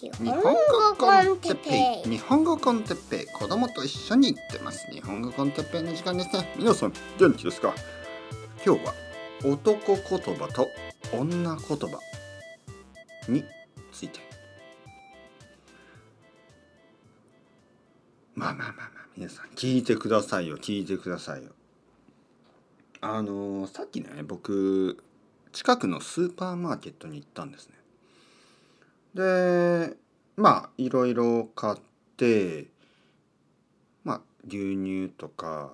日本語コンテッペイ、子供と一緒に行ってます。日本語コンテッペイの時間ですね。皆さん元気ですか？今日は男言葉と女言葉について。まあ皆さん聞いてくださいよ。さっきね、僕近くのスーパーマーケットに行ったんですね。で、いろいろ買って、牛乳とか、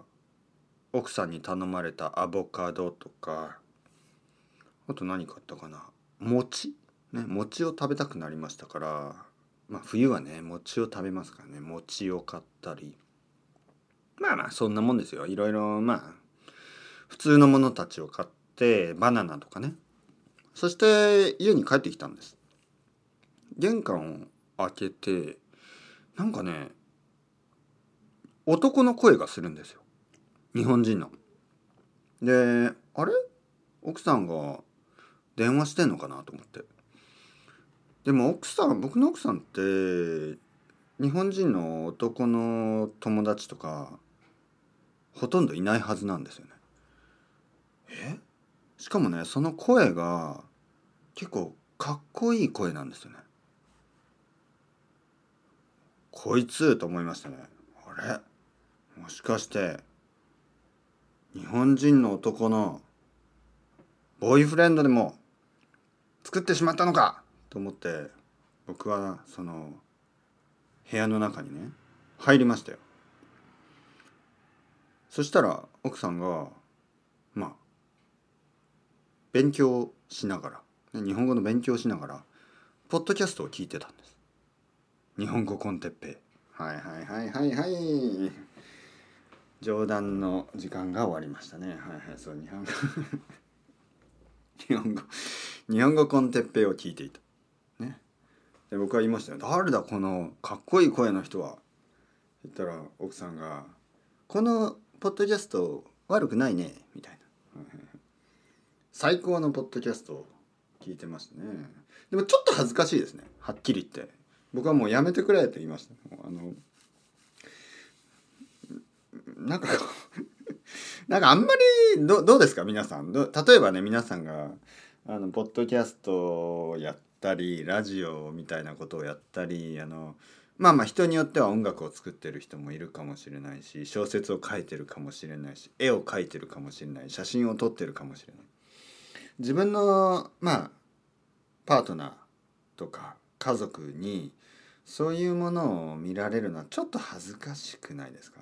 奥さんに頼まれたアボカドとか、あと何買ったかな、餅を食べたくなりましたから、冬はね、餅を食べますからね、餅を買ったり、そんなもんですよ。いろいろ、普通のものたちを買って、バナナとかね。そして、家に帰ってきたんです。玄関を開けて、男の声がするんですよ。日本人の。で、あれ？奥さんが電話してんのかなと思って。でも僕の奥さんって、日本人の男の友達とか、ほとんどいないはずなんですよね。しかもね、その声が結構かっこいい声なんですよね。こいつと思いましたね。あれ？もしかして日本人の男のボーイフレンドでも作ってしまったのかと思って、僕はその部屋の中にね入りましたよ。そしたら奥さんが勉強しながら、日本語の勉強しながらポッドキャストを聞いてたんです。日本語コンテッペイ。はい。冗談の時間が終わりましたね。そう、日本語コンテッペイを聞いていた。ね。で、僕は言いましたよ。誰だこのかっこいい声の人は。言ったら奥さんが、このポッドキャスト悪くないねみたいな。最高のポッドキャストを聞いてましたね。でもちょっと恥ずかしいですね。はっきり言って。僕はもうやめてくれって言いました。なんかあんまりどうですか皆さん。例えばね、皆さんがポッドキャストをやったり、ラジオみたいなことをやったり、人によっては音楽を作ってる人もいるかもしれないし、小説を書いてるかもしれないし、絵を描いてるかもしれない、写真を撮ってるかもしれない。自分のパートナーとか家族にそういうものを見られるのはちょっと恥ずかしくないですか？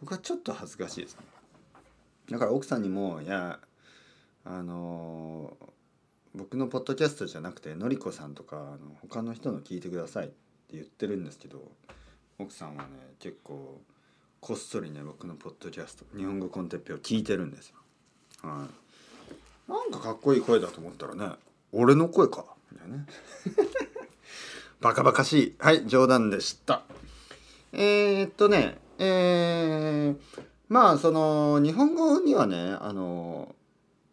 僕はちょっと恥ずかしいですね。だから奥さんにも、僕のポッドキャストじゃなくてのりこさんとか他の人の聞いてくださいって言ってるんですけど、奥さんはね結構こっそりね僕のポッドキャスト、日本語コンテッペイを聞いてるんですよ。なんかかっこいい声だと思ったらね、俺の声かみたいなね。バカバカしい。はい、冗談でした。その日本語にはね、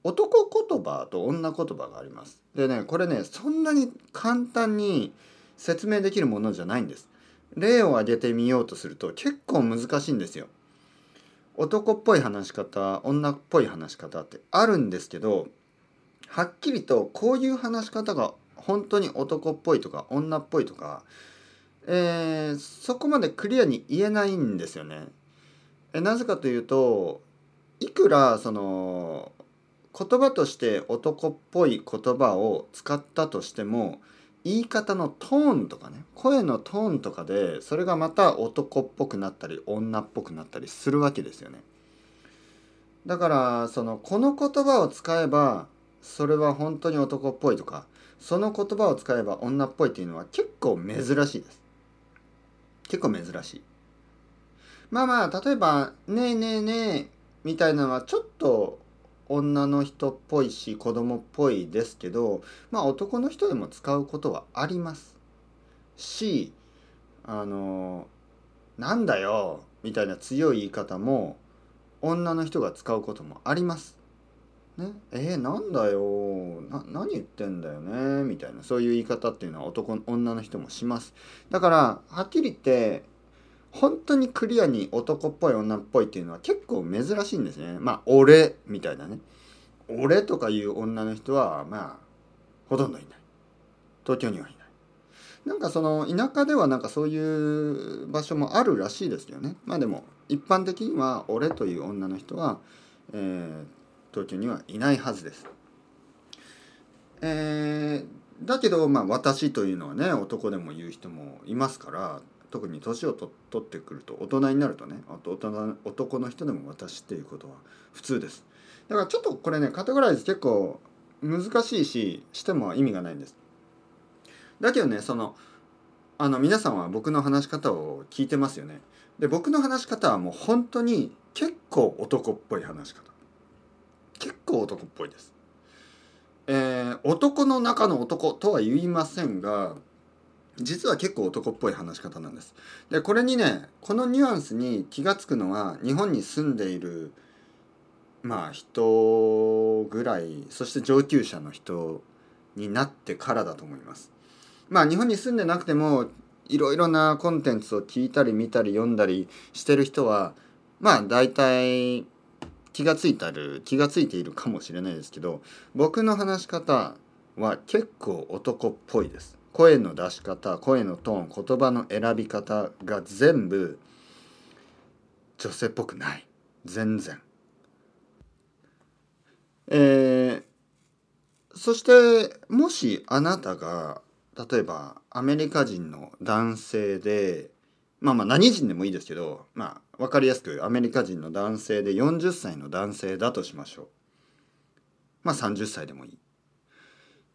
男言葉と女言葉があります。でね、これねそんなに簡単に説明できるものじゃないんです。例を挙げてみようとすると結構難しいんですよ。男っぽい話し方、女っぽい話し方ってあるんですけど、はっきりとこういう話し方が本当に男っぽいとか女っぽいとか、そこまでクリアに言えないんですよね。なぜかというと、いくらその言葉として男っぽい言葉を使ったとしても、言い方のトーンとかね、声のトーンとかでそれがまた男っぽくなったり女っぽくなったりするわけですよね。だからこの言葉を使えばそれは本当に男っぽいとか、その言葉を使えば女っぽいっていうのは結構珍しいです。例えばねえねえねえみたいなのはちょっと女の人っぽいし子供っぽいですけど、男の人でも使うことはありますし、なんだよみたいな強い言い方も女の人が使うこともあります。ね、なんだよ何言ってんだよねみたいな、そういう言い方っていうのは女の人もします。だからはっきり言って本当にクリアに男っぽい女っぽいっていうのは結構珍しいんですね。まあ俺みたいなね、俺とかいう女の人はまあほとんどいない、東京にはいない。なんかその田舎ではなんかそういう場所もあるらしいですよね。まあでも一般的には俺という女の人は、東京にはいないはずです。だけどまあ私というのはね、男でも言う人もいますから、特に年を取ってくると、大人になるとね、あと男の人でも私っていうことは普通です。だからちょっとこれね、カテゴライズ結構難しいし、しても意味がないんです。だけどね、皆さんは僕の話し方を聞いてますよね。で、僕の話し方はもう本当に結構男っぽい話し方。結構男っぽいです。男の中の男とは言いませんが、実は結構男っぽい話し方なんです。で、これにね、このニュアンスに気がつくのは、日本に住んでいる、まあ人ぐらい、そして上級者の人になってからだと思います。まあ日本に住んでなくてもいろいろなコンテンツを聞いたり見たり読んだりしてる人はまあ大体気がついているかもしれないですけど、僕の話し方は結構男っぽいです。声の出し方、声のトーン、言葉の選び方が全部女性っぽくない。全然。そしてもしあなたが例えばアメリカ人の男性で、まあ何人でもいいですけど、まあ分かりやすくアメリカ人の男性で40歳の男性だとしましょう。まあ30歳でもいい。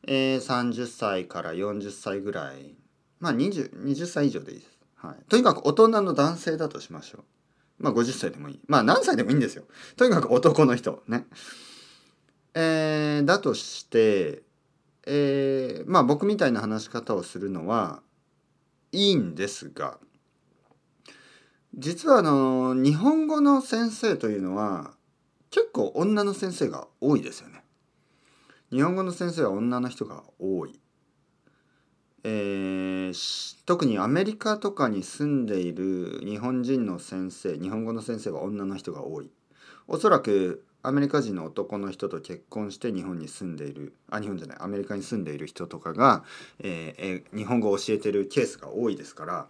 30歳から40歳ぐらい、まあ20歳以上でいいです。はい。とにかく大人の男性だとしましょう。まあ50歳でもいい。まあ何歳でもいいんですよ。とにかく男の人ね。だとして。まあ僕みたいな話し方をするのはいいんですが、実は日本語の先生というのは結構女の先生が多いですよね。日本語の先生は女の人が多い。特にアメリカとかに住んでいる日本人の先生、日本語の先生は女の人が多い。おそらくアメリカ人の男の人と結婚してアメリカに住んでいる人とかが、日本語を教えてるケースが多いですから、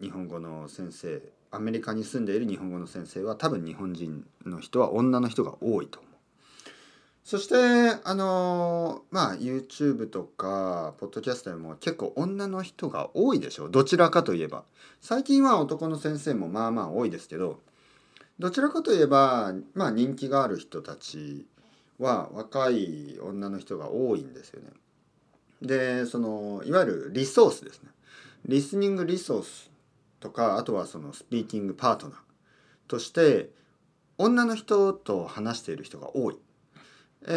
日本語の先生、アメリカに住んでいる日本語の先生は多分日本人の人は女の人が多いと思う。そしてまあ YouTube とかポッドキャストでも結構女の人が多いでしょう。どちらかといえば最近は男の先生もまあまあ多いですけど、どちらかといえば、まあ、人気がある人たちは若い女の人が多いんですよね。で、いわゆるリソースですね。リスニングリソースとか、あとはスピーキングパートナーとして女の人と話している人が多い。日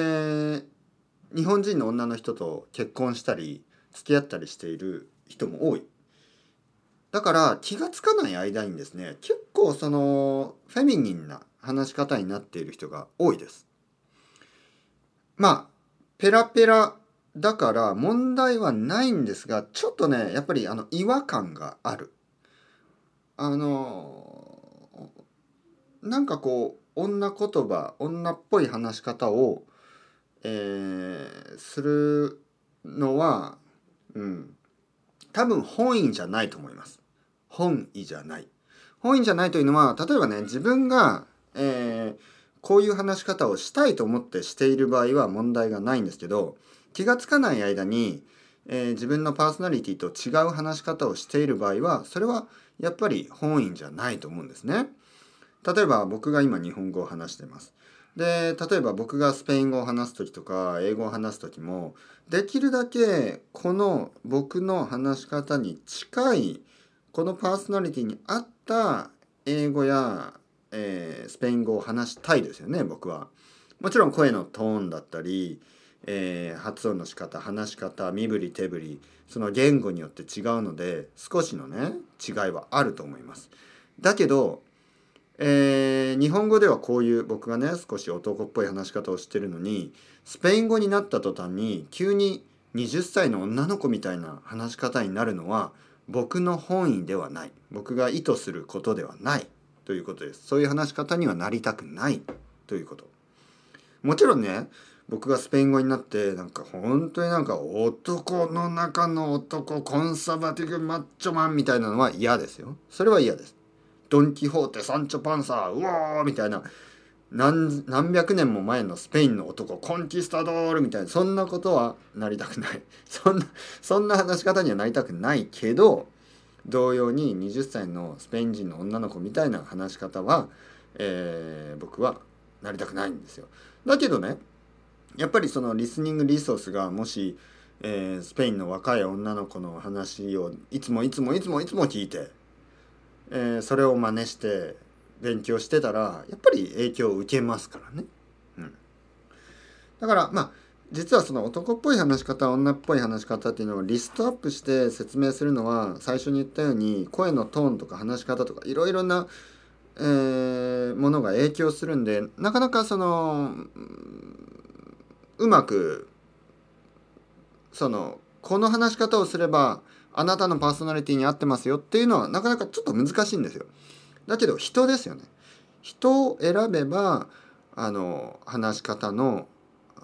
本人の女の人と結婚したり付き合ったりしている人も多い。だから気がつかない間にですね、結構フェミニンな話し方になっている人が多いです。まあペラペラだから問題はないんですが、ちょっとねやっぱり違和感がある。なんかこう女言葉、女っぽい話し方を、するのは多分本意じゃないと思います。本意じゃない。本意じゃないというのは、例えばね、自分が、こういう話し方をしたいと思ってしている場合は問題がないんですけど、気がつかない間に、自分のパーソナリティと違う話し方をしている場合は、それはやっぱり本意じゃないと思うんですね。例えば僕が今日本語を話しています。で、例えば僕がスペイン語を話すときとか英語を話すときも、できるだけこの僕の話し方に近い、このパーソナリティに合った英語や、スペイン語を話したいですよね、僕は。もちろん声のトーンだったり、発音の仕方、話し方、身振り手振り、その言語によって違うので、少しのね、違いはあると思います。だけど、日本語ではこういう僕がね少し男っぽい話し方をしてるのに、スペイン語になった途端に急に20歳の女の子みたいな話し方になるのは僕の本意ではない、僕が意図することではないということです。そういう話し方にはなりたくないということ。もちろんね、僕がスペイン語になってなんか本当になんか男の中の男、コンサバティブマッチョマンみたいなのは嫌ですよ。それは嫌です。ドン・キホーテ、サンチョ・パンサー、うおーみたいな、何百年も前のスペインの男、コンキスタドールみたいな、そんなことはなりたくない。そんな話し方にはなりたくないけど、同様に20歳のスペイン人の女の子みたいな話し方は、僕はなりたくないんですよ。だけどね、やっぱりそのリスニングリソースがもし、スペインの若い女の子の話をいつも聞いて、それを真似して勉強してたらやっぱり影響を受けますからね、だから実はその男っぽい話し方、女っぽい話し方っていうのをリストアップして説明するのは、最初に言ったように声のトーンとか話し方とかいろいろな、ものが影響するんで、なかなかそのうまくそのこの話し方をすればあなたのパーソナリティに合ってますよっていうのはなかなかちょっと難しいんですよ。だけど人ですよね。人を選べば話し方の例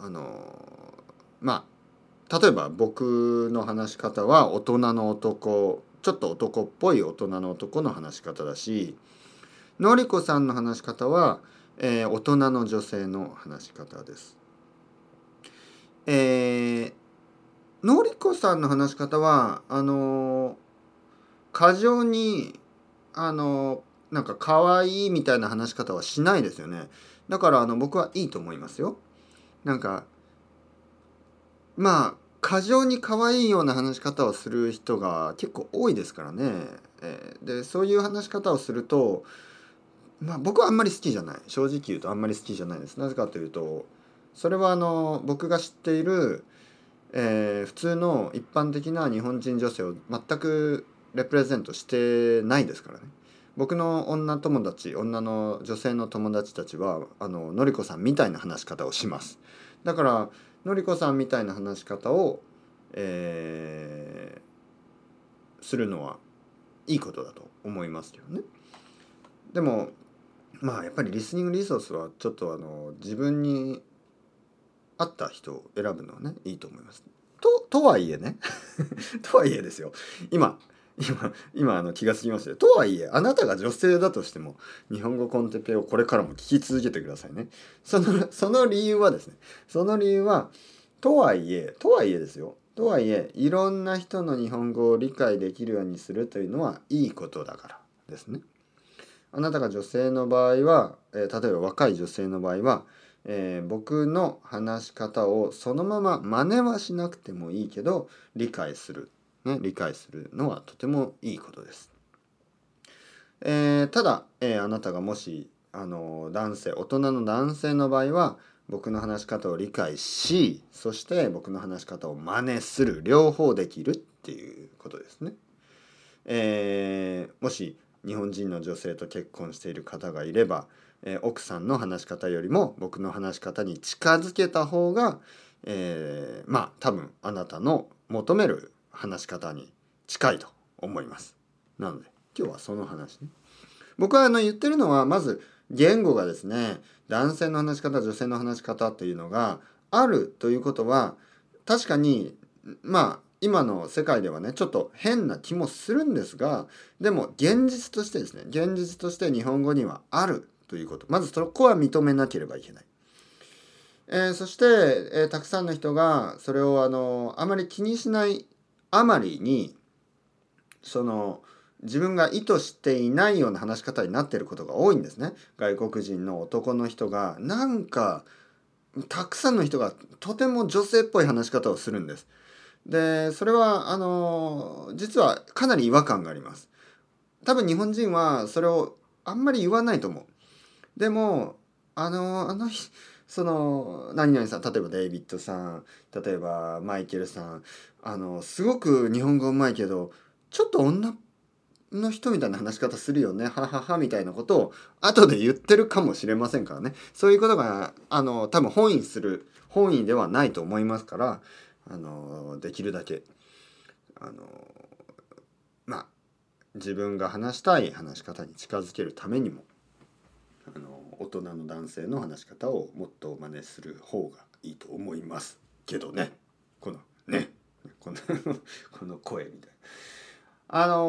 えば僕の話し方は大人の男、ちょっと男っぽい大人の男の話し方だし、のりこさんの話し方は、大人の女性の話し方です。のりこさんの話し方は過剰になんか可愛いみたいな話し方はしないですよね。だから僕はいいと思いますよ。なんか過剰に可愛いような話し方をする人が結構多いですからね。でそういう話し方をすると僕はあんまり好きじゃない。正直言うとあんまり好きじゃないです。なぜかというと、それは僕が知っている普通の一般的な日本人女性を全くレプレゼントしてないですからね。僕の女の女性の友達たちはのりこさんみたいな話し方をします。だからのりこさんみたいな話し方を、するのはいいことだと思いますけどね。でもやっぱりリスニングリソースはちょっと自分に合った人を選ぶのはねいいと思います。とはいえねとはいえですよ、今気が過ぎましたよ。とはいえあなたが女性だとしても日本語コンテペをこれからも聞き続けてくださいね。その理由はですね、その理由はとはいえですよ、とはいえいろんな人の日本語を理解できるようにするというのはいいことだからですね。あなたが女性の場合は、例えば若い女性の場合は僕の話し方をそのまま真似はしなくてもいいけど理解するのはとてもいいことです。ただ、あなたがもし大人の男性の場合は僕の話し方を理解し、そして僕の話し方を真似する、両方できるっていうことですね。もし日本人の女性と結婚している方がいれば、奥さんの話し方よりも僕の話し方に近づけた方が、多分あなたの求める話し方に近いと思います。なので今日はその話ね。僕は言ってるのはまず言語がですね、男性の話し方、女性の話し方というのがあるということは確かに今の世界ではねちょっと変な気もするんですが、でも現実としてですね、現実として日本語にはあるということ、まずそこは認めなければいけない。そして、たくさんの人がそれをあまり気にしないあまりに自分が意図していないような話し方になっていることが多いんですね。外国人の男の人がたくさんの人がとても女性っぽい話し方をするんです。でそれは実はかなり違和感があります。多分日本人はそれをあんまり言わないと思う。でも何々さん、例えばデイビッドさん、例えばマイケルさん、すごく日本語うまいけどちょっとの人みたいな話し方するよね、はははみたいなことを後で言ってるかもしれませんからね。そういうことが多分本意ではないと思いますから、できるだけ自分が話したい話し方に近づけるためにも大人の男性の話し方をもっと真似する方がいいと思いますけどね。この声みたいな。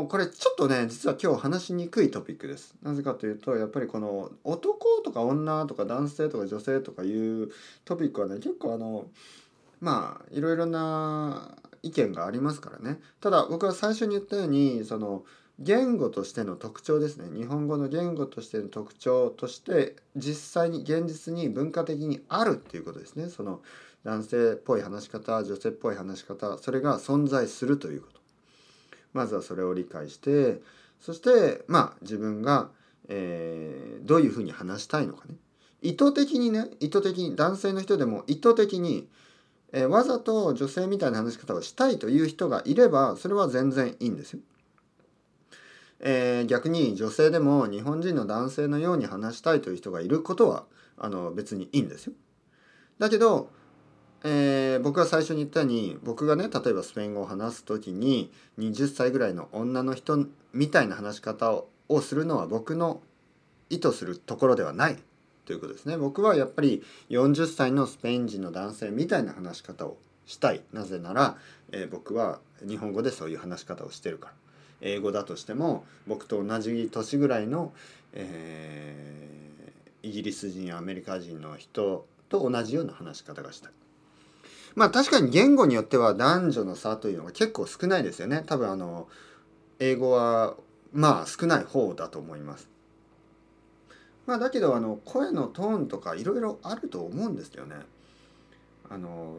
これちょっとね、実は今日話しにくいトピックです。なぜかというと、やっぱりこの男とか女とか男性とか女性とかいうトピックはね、結構いろいろな意見がありますからね。ただ僕は最初に言ったように、その言語としての特徴ですね、日本語の言語としての特徴として実際に現実に文化的にあるっていうことですね。その男性っぽい話し方、女性っぽい話し方、それが存在するということ、まずはそれを理解して、そして自分が、どういうふうに話したいのかね、意図的に男性の人でも意図的にわざと女性みたいな話し方をしたいという人がいれば、それは全然いいんですよ。逆に女性でも日本人の男性のように話したいという人がいることは別にいいんですよ。だけど、僕が最初に言ったように、僕がね、例えばスペイン語を話すときに20歳ぐらいの女の人みたいな話し方をするのは僕の意図するところではないということですね。僕はやっぱり40歳のスペイン人の男性みたいな話し方をしたい。なぜなら、僕は日本語でそういう話し方をしてるから。英語だとしても僕と同じ年ぐらいの、イギリス人やアメリカ人の人と同じような話し方がしたい。確かに言語によっては男女の差というのが結構少ないですよね。多分英語は少ない方だと思います。だけど声のトーンとかいろいろあると思うんですよね。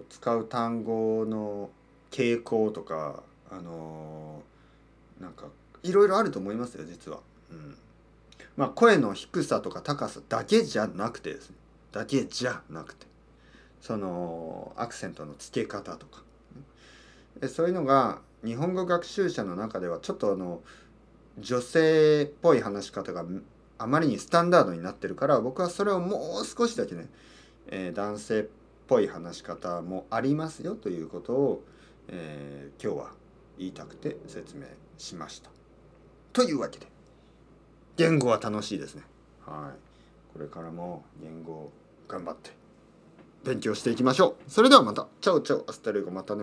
使う単語の傾向とかいろいろあると思いますよ、実は。声の低さとか高さだけじゃなくてですね、そのアクセントの付け方とか、そういうのが日本語学習者の中ではちょっと女性っぽい話し方があまりにスタンダードになってるから、僕はそれをもう少しだけね、男性っぽい話し方もありますよということを、今日は言いたくて説明しました。というわけで、言語は楽しいですね。これからも言語を頑張って勉強していきましょう。それではまた。チャオチャオ、アスタルゴ、またね。